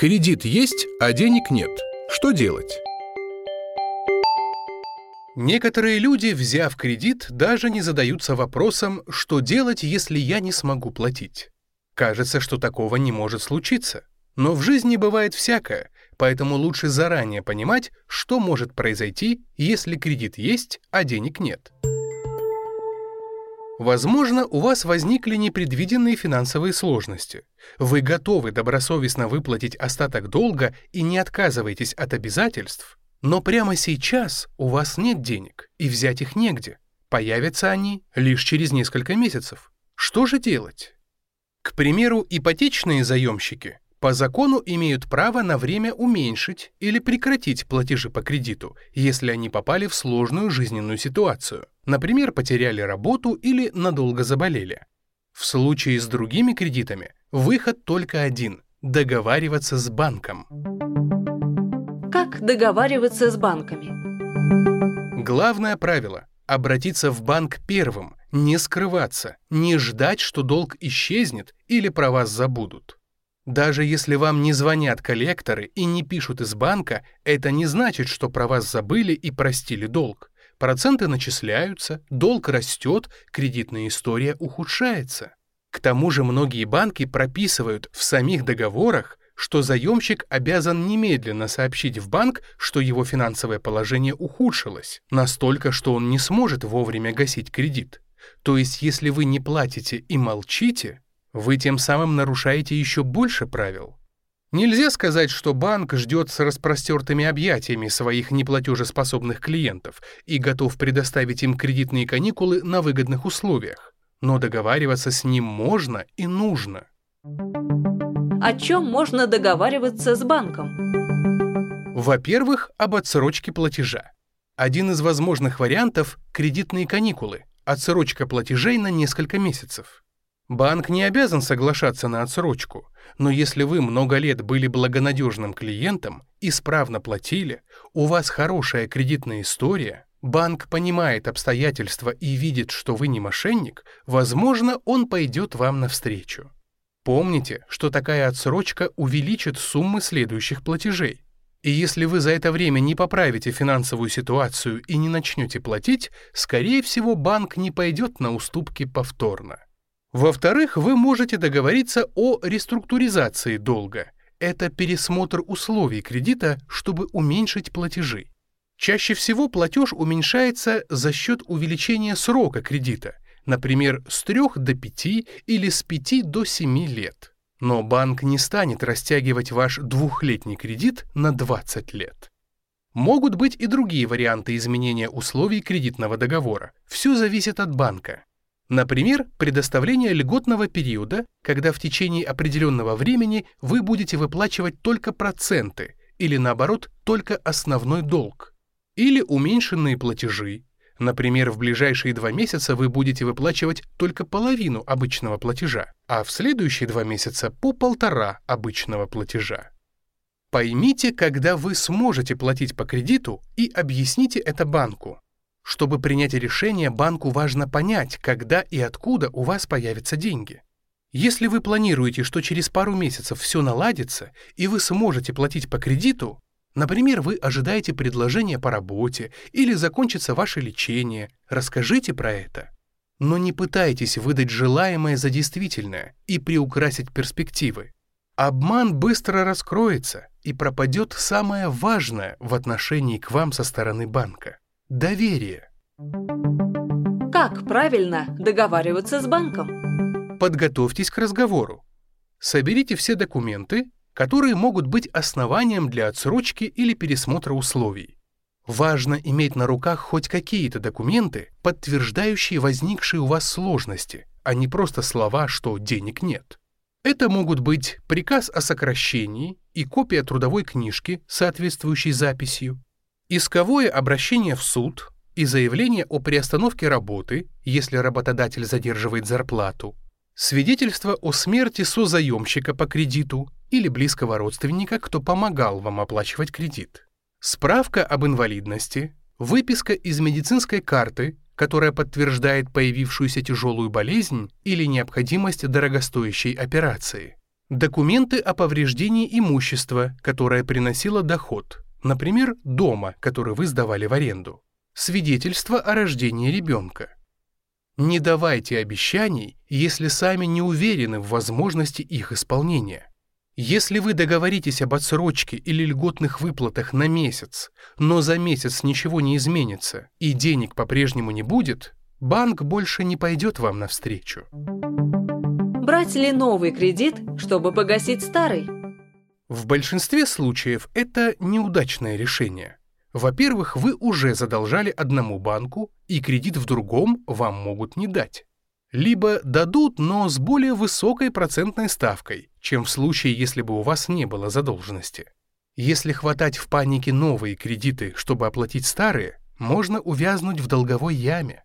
Кредит есть, а денег нет. Что делать? Некоторые люди, взяв кредит, даже не задаются вопросом, что делать, если я не смогу платить. Кажется, что такого не может случиться. Но в жизни бывает всякое, поэтому лучше заранее понимать, что может произойти, если кредит есть, а денег нет. Возможно, у вас возникли непредвиденные финансовые сложности. Вы готовы добросовестно выплатить остаток долга и не отказываетесь от обязательств, но прямо сейчас у вас нет денег, и взять их негде. Появятся они лишь через несколько месяцев. Что же делать? К примеру, ипотечные заемщики по закону имеют право на время уменьшить или прекратить платежи по кредиту, если они попали в сложную жизненную ситуацию. Например, потеряли работу или надолго заболели. В случае с другими кредитами выход только один – договариваться с банком. Как договариваться с банками? Главное правило – обратиться в банк первым, не скрываться, не ждать, что долг исчезнет или про вас забудут. Даже если вам не звонят коллекторы и не пишут из банка, это не значит, что про вас забыли и простили долг. Проценты начисляются, долг растет, кредитная история ухудшается. К тому же многие банки прописывают в самих договорах, что заемщик обязан немедленно сообщить в банк, что его финансовое положение ухудшилось, настолько, что он не сможет вовремя гасить кредит. То есть, если вы не платите и молчите, вы тем самым нарушаете еще больше правил. Нельзя сказать, что банк ждет с распростертыми объятиями своих неплатежеспособных клиентов и готов предоставить им кредитные каникулы на выгодных условиях. Но договариваться с ним можно и нужно. О чем можно договариваться с банком? Во-первых, об отсрочке платежа. Один из возможных вариантов – кредитные каникулы, отсрочка платежей на несколько месяцев. Банк не обязан соглашаться на отсрочку, но если вы много лет были благонадежным клиентом, исправно платили, у вас хорошая кредитная история, банк понимает обстоятельства и видит, что вы не мошенник, возможно, он пойдет вам навстречу. Помните, что такая отсрочка увеличит суммы следующих платежей. И если вы за это время не поправите финансовую ситуацию и не начнете платить, скорее всего, банк не пойдет на уступки повторно. Во-вторых, вы можете договориться о реструктуризации долга. Это пересмотр условий кредита, чтобы уменьшить платежи. Чаще всего платеж уменьшается за счет увеличения срока кредита, например, с 3 до 5 или с 5 до 7 лет. Но банк не станет растягивать ваш двухлетний кредит на 20 лет. Могут быть и другие варианты изменения условий кредитного договора. Все зависит от банка. Например, предоставление льготного периода, когда в течение определенного времени вы будете выплачивать только проценты или, наоборот, только основной долг. Или уменьшенные платежи. Например, в ближайшие 2 месяца вы будете выплачивать только половину обычного платежа, а в следующие 2 месяца по 1,5 обычного платежа. Поймите, когда вы сможете платить по кредиту, и объясните это банку. Чтобы принять решение, банку важно понять, когда и откуда у вас появятся деньги. Если вы планируете, что через пару месяцев все наладится, и вы сможете платить по кредиту, например, вы ожидаете предложения по работе или закончится ваше лечение, расскажите про это. Но не пытайтесь выдать желаемое за действительное и приукрасить перспективы. Обман быстро раскроется, и пропадет самое важное в отношении к вам со стороны банка. Доверие. Как правильно договариваться с банком? Подготовьтесь к разговору. Соберите все документы, которые могут быть основанием для отсрочки или пересмотра условий. Важно иметь на руках хоть какие-то документы, подтверждающие возникшие у вас сложности, а не просто слова, что денег нет. Это могут быть приказ о сокращении и копия трудовой книжки, соответствующей записью, исковое обращение в суд и заявление о приостановке работы, если работодатель задерживает зарплату, свидетельство о смерти созаемщика по кредиту или близкого родственника, кто помогал вам оплачивать кредит, справка об инвалидности, выписка из медицинской карты, которая подтверждает появившуюся тяжелую болезнь или необходимость дорогостоящей операции, Документы о повреждении имущества, которое приносило доход, например, дома, который вы сдавали в аренду. Свидетельство о рождении ребенка. Не давайте обещаний, если сами не уверены в возможности их исполнения. Если вы договоритесь об отсрочке или льготных выплатах на месяц, но за месяц ничего не изменится и денег по-прежнему не будет, банк больше не пойдет вам навстречу. Брать ли новый кредит, чтобы погасить старый? В большинстве случаев это неудачное решение. Во-первых, вы уже задолжали одному банку, и кредит в другом вам могут не дать. Либо дадут, но с более высокой процентной ставкой, чем в случае, если бы у вас не было задолженности. Если хватать в панике новые кредиты, чтобы оплатить старые, можно увязнуть в долговой яме.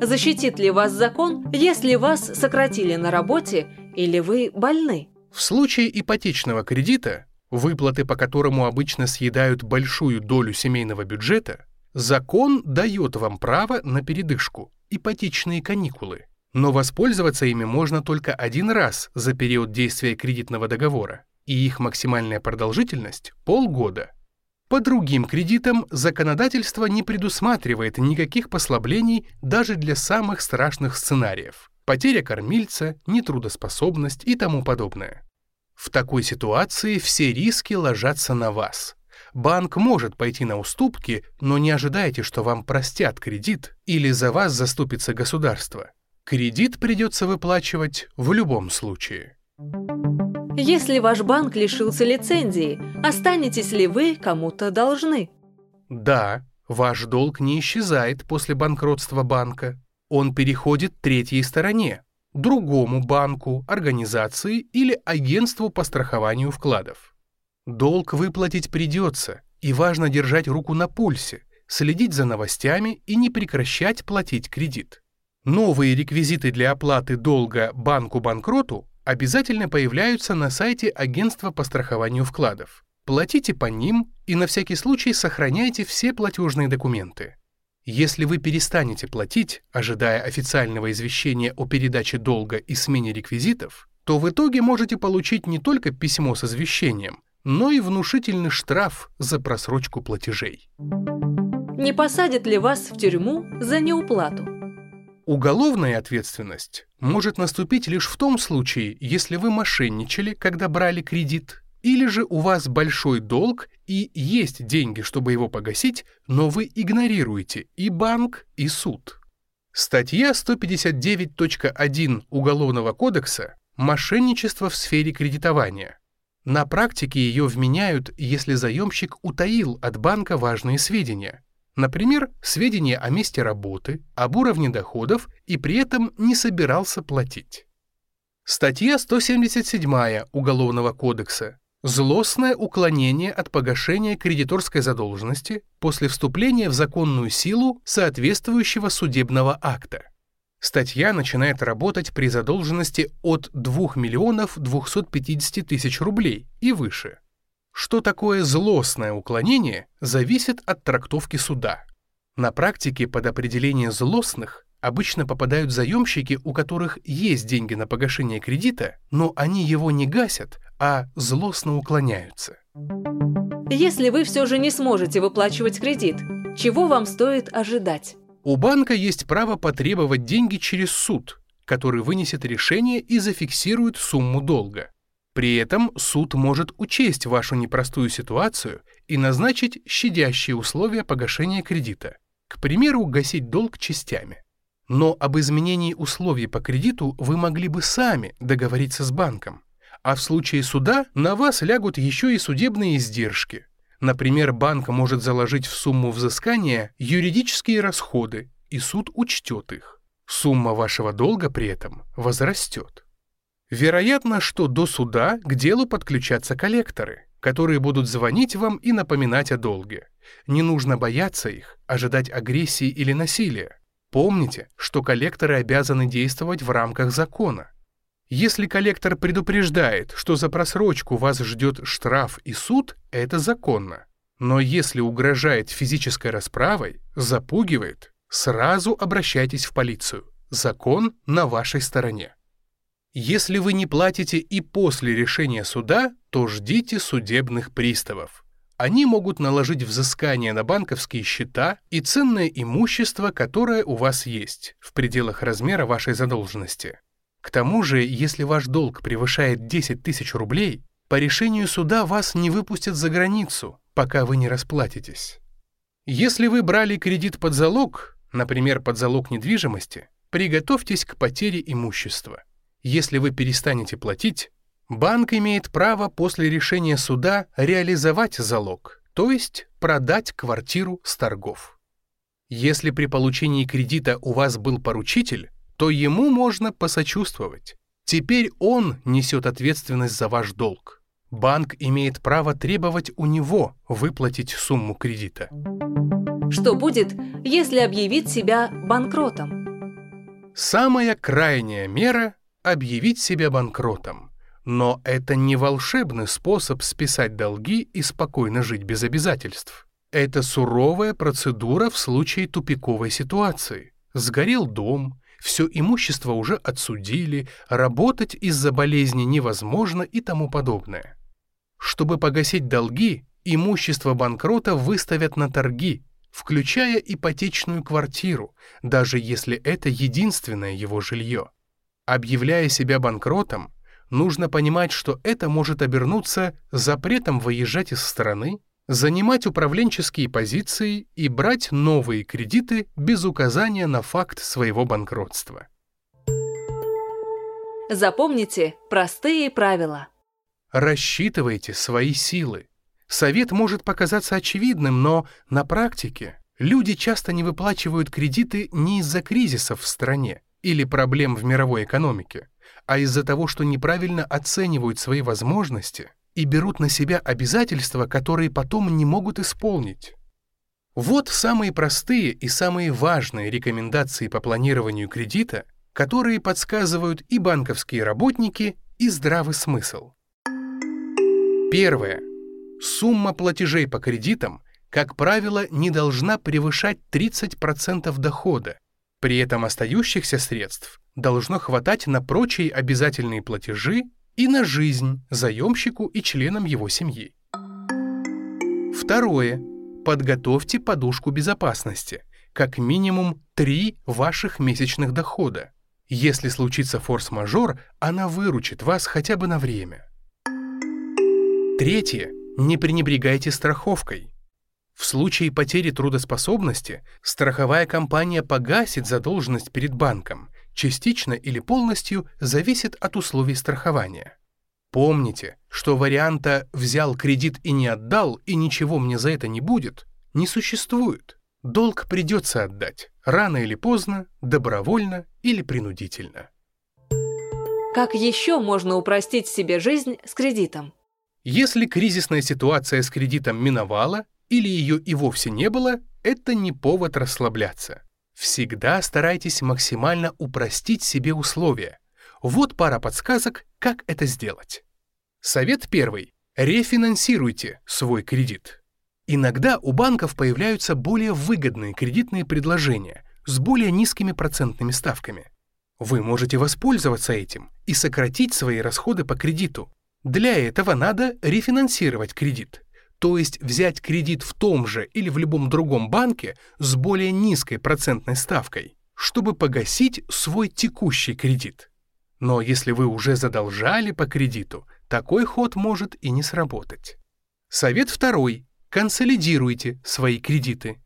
Защитит ли вас закон, если вас сократили на работе или вы больны? В случае ипотечного кредита, выплаты по которому обычно съедают большую долю семейного бюджета, закон дает вам право на передышку, ипотечные каникулы, но воспользоваться ими можно только один раз за период действия кредитного договора, и их максимальная продолжительность – полгода. По другим кредитам законодательство не предусматривает никаких послаблений даже для самых страшных сценариев – потеря кормильца, нетрудоспособность и тому подобное. В такой ситуации все риски ложатся на вас. Банк может пойти на уступки, но не ожидайте, что вам простят кредит или за вас заступится государство. Кредит придется выплачивать в любом случае. Если ваш банк лишился лицензии, останетесь ли вы кому-то должны? Да, ваш долг не исчезает после банкротства банка. Он переходит третьей стороне. Другому банку, организации или агентству по страхованию вкладов. Долг выплатить придется, и важно держать руку на пульсе, следить за новостями и не прекращать платить кредит. Новые реквизиты для оплаты долга банку-банкроту обязательно появляются на сайте агентства по страхованию вкладов. Платите по ним и на всякий случай сохраняйте все платежные документы. Если вы перестанете платить, ожидая официального извещения о передаче долга и смене реквизитов, то в итоге можете получить не только письмо с извещением, но и внушительный штраф за просрочку платежей. Не посадят ли вас в тюрьму за неуплату? Уголовная ответственность может наступить лишь в том случае, если вы мошенничали, когда брали кредит, или же у вас большой долг и есть деньги, чтобы его погасить, но вы игнорируете и банк, и суд. Статья 159.1 Уголовного кодекса «Мошенничество в сфере кредитования». На практике ее вменяют, если заемщик утаил от банка важные сведения. Например, сведения о месте работы, об уровне доходов и при этом не собирался платить. Статья 177 Уголовного кодекса. Злостное уклонение от погашения кредиторской задолженности после вступления в законную силу соответствующего судебного акта. Статья начинает работать при задолженности от 2 250 тысяч рублей и выше. Что такое злостное уклонение, зависит от трактовки суда. На практике под определение злостных обычно попадают заемщики, у которых есть деньги на погашение кредита, но они его не гасят, а злостно уклоняются. Если вы все же не сможете выплачивать кредит, чего вам стоит ожидать? У банка есть право потребовать деньги через суд, который вынесет решение и зафиксирует сумму долга. При этом суд может учесть вашу непростую ситуацию и назначить щадящие условия погашения кредита, к примеру, гасить долг частями. Но об изменении условий по кредиту вы могли бы сами договориться с банком. А в случае суда на вас лягут еще и судебные издержки. Например, банк может заложить в сумму взыскания юридические расходы, и суд учтет их. Сумма вашего долга при этом возрастет. Вероятно, что до суда к делу подключатся коллекторы, которые будут звонить вам и напоминать о долге. Не нужно бояться их, ожидать агрессии или насилия. Помните, что коллекторы обязаны действовать в рамках закона. Если коллектор предупреждает, что за просрочку вас ждет штраф и суд, это законно. Но если угрожает физической расправой, запугивает, сразу обращайтесь в полицию. Закон на вашей стороне. Если вы не платите и после решения суда, то ждите судебных приставов. Они могут наложить взыскание на банковские счета и ценное имущество, которое у вас есть, в пределах размера вашей задолженности. К тому же, если ваш долг превышает 10 тысяч рублей, по решению суда вас не выпустят за границу, пока вы не расплатитесь. Если вы брали кредит под залог, например, под залог недвижимости, приготовьтесь к потере имущества. Если вы перестанете платить, банк имеет право после решения суда реализовать залог, то есть продать квартиру с торгов. Если при получении кредита у вас был поручитель, то ему можно посочувствовать. Теперь он несет ответственность за ваш долг. Банк имеет право требовать у него выплатить сумму кредита. Что будет, если объявить себя банкротом? Самая крайняя мера – объявить себя банкротом. Но это не волшебный способ списать долги и спокойно жить без обязательств. Это суровая процедура в случае тупиковой ситуации. Сгорел дом, все имущество уже отсудили, работать из-за болезни невозможно и тому подобное. Чтобы погасить долги, имущество банкрота выставят на торги, включая ипотечную квартиру, даже если это единственное его жилье. Объявляя себя банкротом, нужно понимать, что это может обернуться запретом выезжать из страны, занимать управленческие позиции и брать новые кредиты без указания на факт своего банкротства. Запомните простые правила. Рассчитывайте свои силы. Совет может показаться очевидным, но на практике люди часто не выплачивают кредиты не из-за кризисов в стране или проблем в мировой экономике, а из-за того, что неправильно оценивают свои возможности и берут на себя обязательства, которые потом не могут исполнить. Вот самые простые и самые важные рекомендации по планированию кредита, которые подсказывают и банковские работники, и здравый смысл. Первое. Сумма платежей по кредитам, как правило, не должна превышать 30% дохода. При этом остающихся средств должно хватать на прочие обязательные платежи и на жизнь заемщику и членам его семьи. Второе. Подготовьте подушку безопасности, как минимум 3 ваших месячных дохода. Если случится форс-мажор, она выручит вас хотя бы на время. Третье. Не пренебрегайте страховкой. В случае потери трудоспособности страховая компания погасит задолженность перед банком, частично или полностью зависит от условий страхования. Помните, что варианта «взял кредит и не отдал, и ничего мне за это не будет» не существует. Долг придется отдать, рано или поздно, добровольно или принудительно. Как еще можно упростить себе жизнь с кредитом? Если кризисная ситуация с кредитом миновала, или ее и вовсе не было, это не повод расслабляться. Всегда старайтесь максимально упростить себе условия. Вот пара подсказок, как это сделать. Совет первый. Рефинансируйте свой кредит. Иногда у банков появляются более выгодные кредитные предложения с более низкими процентными ставками. Вы можете воспользоваться этим и сократить свои расходы по кредиту. Для этого надо рефинансировать кредит, то есть взять кредит в том же или в любом другом банке с более низкой процентной ставкой, чтобы погасить свой текущий кредит. Но если вы уже задолжали по кредиту, такой ход может и не сработать. Совет второй. Консолидируйте свои кредиты.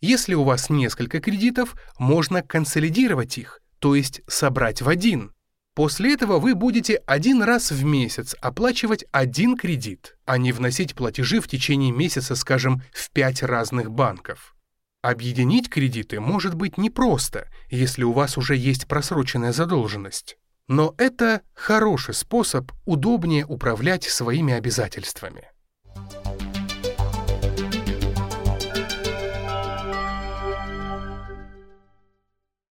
Если у вас несколько кредитов, можно консолидировать их, то есть собрать в один. После этого вы будете один раз в месяц оплачивать один кредит, а не вносить платежи в течение месяца, скажем, в 5 разных банков. Объединить кредиты может быть непросто, если у вас уже есть просроченная задолженность. Но это хороший способ удобнее управлять своими обязательствами.